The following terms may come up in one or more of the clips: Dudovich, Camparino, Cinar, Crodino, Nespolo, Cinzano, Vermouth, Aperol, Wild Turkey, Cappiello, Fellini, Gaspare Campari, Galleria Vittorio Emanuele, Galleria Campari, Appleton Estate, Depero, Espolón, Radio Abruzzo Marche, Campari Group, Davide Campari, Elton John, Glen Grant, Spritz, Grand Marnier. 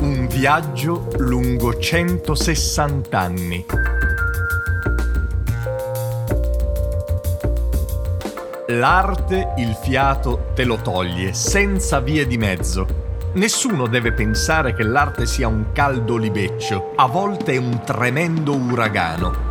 Un viaggio lungo 160 anni. L'arte il fiato te lo toglie, senza vie di mezzo. Nessuno deve pensare che l'arte sia un caldo libeccio, a volte è un tremendo uragano.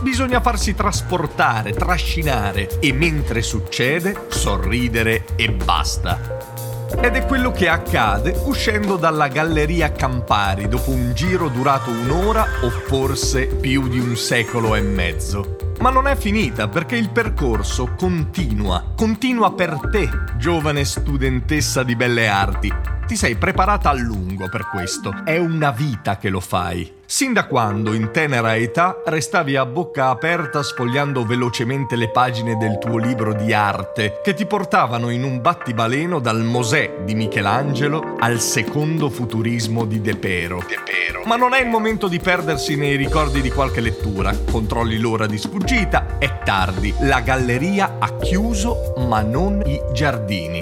Bisogna farsi trasportare, trascinare e mentre succede, sorridere e basta. Ed è quello che accade uscendo dalla Galleria Campari dopo un giro durato un'ora o forse più di un secolo e mezzo. Ma non è finita perché il percorso continua per te, giovane studentessa di belle arti. Ti sei preparata a lungo per questo, è una vita che lo fai. Sin da quando, in tenera età, restavi a bocca aperta sfogliando velocemente le pagine del tuo libro di arte, che ti portavano in un battibaleno dal Mosè di Michelangelo al secondo futurismo di Depero. Ma non è il momento di perdersi nei ricordi di qualche lettura. Controlli l'ora di sfuggita, è tardi. La galleria ha chiuso, ma non i giardini.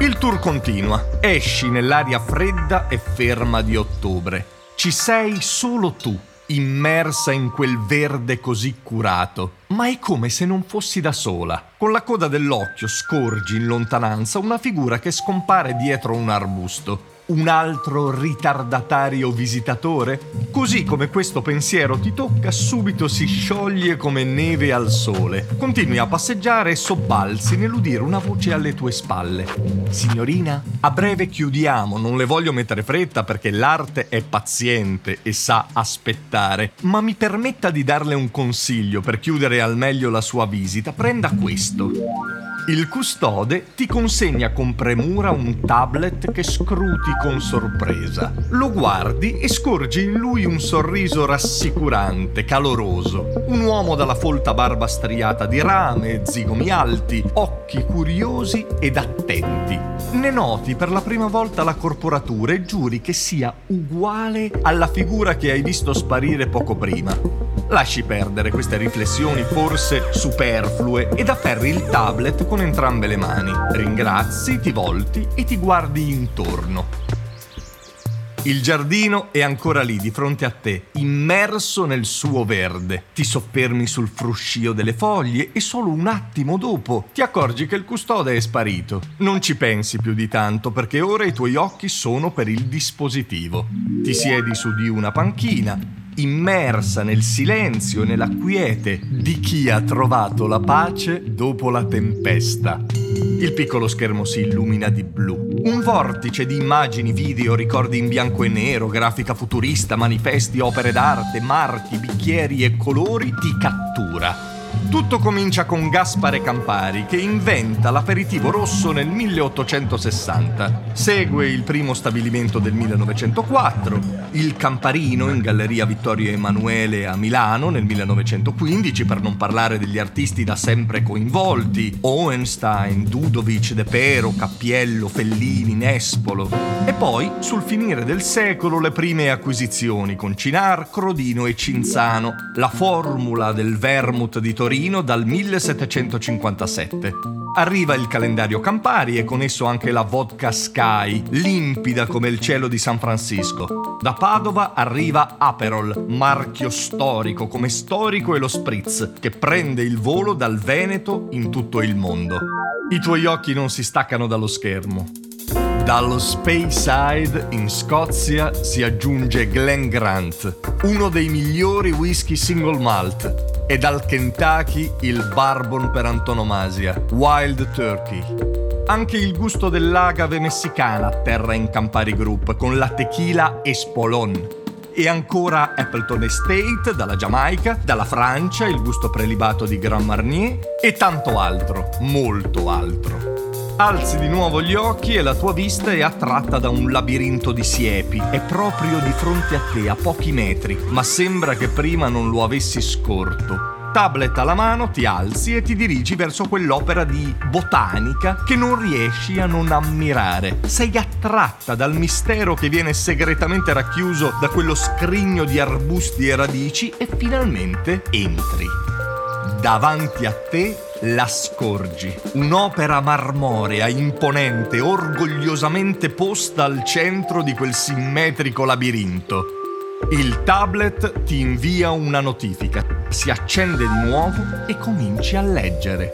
Il tour continua. Esci nell'aria fredda e ferma di ottobre. Ci sei solo tu, immersa in quel verde così curato, ma è come se non fossi da sola. Con la coda dell'occhio scorgi in lontananza una figura che scompare dietro un arbusto. Un altro ritardatario visitatore? Così come questo pensiero ti tocca, subito si scioglie come neve al sole. Continui a passeggiare e sobbalzi nell'udire una voce alle tue spalle. Signorina, a breve chiudiamo, non le voglio mettere fretta perché l'arte è paziente e sa aspettare. Ma mi permetta di darle un consiglio per chiudere al meglio la sua visita. Prenda questo. Il custode ti consegna con premura un tablet che scruti con sorpresa. Lo guardi e scorgi in lui un sorriso rassicurante, caloroso. Un uomo dalla folta barba striata di rame, zigomi alti, occhi curiosi ed attenti. Ne noti per la prima volta la corporatura e giuri che sia uguale alla figura che hai visto sparire poco prima. Lasci perdere queste riflessioni forse superflue ed afferri il tablet con entrambe le mani. Ringrazi, ti volti e ti guardi intorno. Il giardino è ancora lì di fronte a te, immerso nel suo verde. Ti soffermi sul fruscio delle foglie e solo un attimo dopo ti accorgi che il custode è sparito. Non ci pensi più di tanto perché ora i tuoi occhi sono per il dispositivo. Ti siedi su di una panchina, immersa nel silenzio e nella quiete di chi ha trovato la pace dopo la tempesta. Il piccolo schermo si illumina di blu. Un vortice di immagini, video, ricordi in bianco e nero, grafica futurista, manifesti, opere d'arte, marchi, bicchieri e colori ti cattura. Tutto comincia con Gaspare Campari che inventa l'aperitivo rosso nel 1860. Segue il primo stabilimento del 1904, il Camparino in Galleria Vittorio Emanuele a Milano nel 1915, per non parlare degli artisti da sempre coinvolti: Ouenstein, Dudovich, Depero, Cappiello, Fellini, Nespolo. E poi, sul finire del secolo, le prime acquisizioni con Cinar, Crodino e Cinzano, la formula del Vermouth di Torino dal 1757. Arriva il calendario Campari e con esso anche la Vodka Sky, limpida come il cielo di San Francisco. Da Padova arriva Aperol, marchio storico come storico è lo Spritz, che prende il volo dal Veneto in tutto il mondo. I tuoi occhi non si staccano dallo schermo. Dallo Speyside, in Scozia, si aggiunge Glen Grant, uno dei migliori whisky single malt, e dal Kentucky il bourbon per antonomasia, Wild Turkey. Anche il gusto dell'agave messicana atterra in Campari Group con la tequila Espolón. E ancora Appleton Estate dalla Giamaica, dalla Francia il gusto prelibato di Grand Marnier e tanto altro, molto altro. Alzi di nuovo gli occhi e la tua vista è attratta da un labirinto di siepi. È proprio di fronte a te, a pochi metri, ma sembra che prima non lo avessi scorto. Tablet alla mano, ti alzi e ti dirigi verso quell'opera di botanica che non riesci a non ammirare. Sei attratta dal mistero che viene segretamente racchiuso da quello scrigno di arbusti e radici e finalmente entri. Davanti a te la scorgi, un'opera marmorea imponente, orgogliosamente posta al centro di quel simmetrico labirinto. Il tablet ti invia una notifica, si accende di nuovo e cominci a leggere.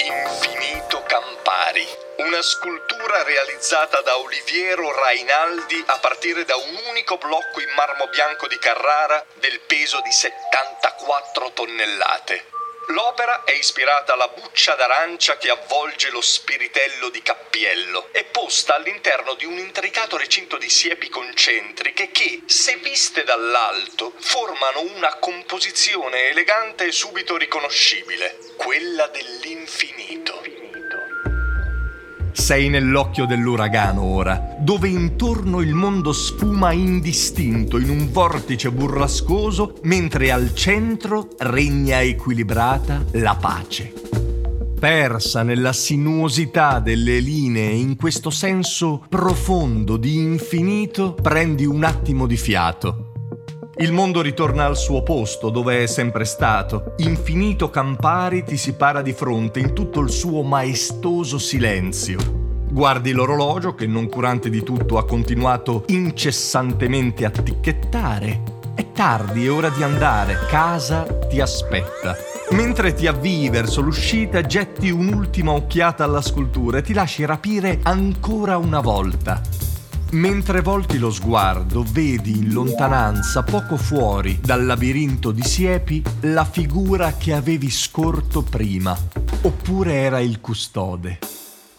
Infinito Campari, una scultura realizzata da Oliviero Rainaldi a partire da un unico blocco in marmo bianco di Carrara del peso di 74 tonnellate. L'opera è ispirata alla buccia d'arancia che avvolge lo spiritello di Cappiello e posta all'interno di un intricato recinto di siepi concentriche che, se viste dall'alto, formano una composizione elegante e subito riconoscibile, quella dell'infinito. Sei nell'occhio dell'uragano ora, dove intorno il mondo sfuma indistinto in un vortice burrascoso, mentre al centro regna equilibrata la pace. Persa nella sinuosità delle linee, in questo senso profondo di infinito, prendi un attimo di fiato. Il mondo ritorna al suo posto, dove è sempre stato. Infinito Campari ti si para di fronte in tutto il suo maestoso silenzio. Guardi l'orologio che, noncurante di tutto, ha continuato incessantemente a ticchettare. È tardi, è ora di andare. Casa ti aspetta. Mentre ti avvii verso l'uscita, getti un'ultima occhiata alla scultura e ti lasci rapire ancora una volta. Mentre volti lo sguardo, vedi in lontananza, poco fuori dal labirinto di siepi, la figura che avevi scorto prima, oppure era il custode.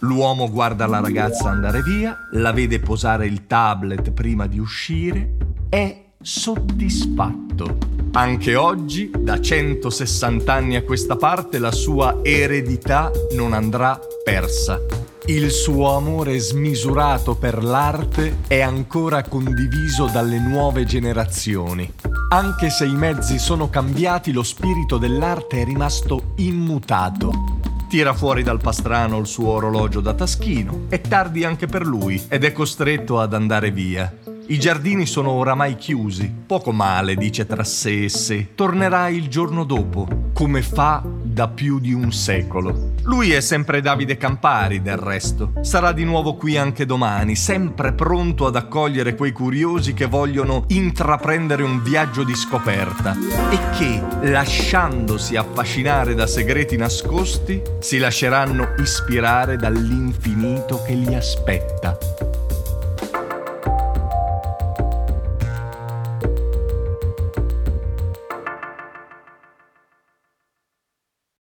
L'uomo guarda la ragazza andare via, la vede posare il tablet prima di uscire, è soddisfatto. Anche oggi, da 160 anni a questa parte, la sua eredità non andrà persa. Il suo amore smisurato per l'arte è ancora condiviso dalle nuove generazioni. Anche se i mezzi sono cambiati, lo spirito dell'arte è rimasto immutato. Tira fuori dal pastrano il suo orologio da taschino. È tardi anche per lui ed è costretto ad andare via. I giardini sono oramai chiusi. Poco male, dice tra sé e sé. Tornerà il giorno dopo, come fa da più di un secolo. Lui è sempre Davide Campari, del resto. Sarà di nuovo qui anche domani, sempre pronto ad accogliere quei curiosi che vogliono intraprendere un viaggio di scoperta e che, lasciandosi affascinare da segreti nascosti, si lasceranno ispirare dall'infinito che li aspetta.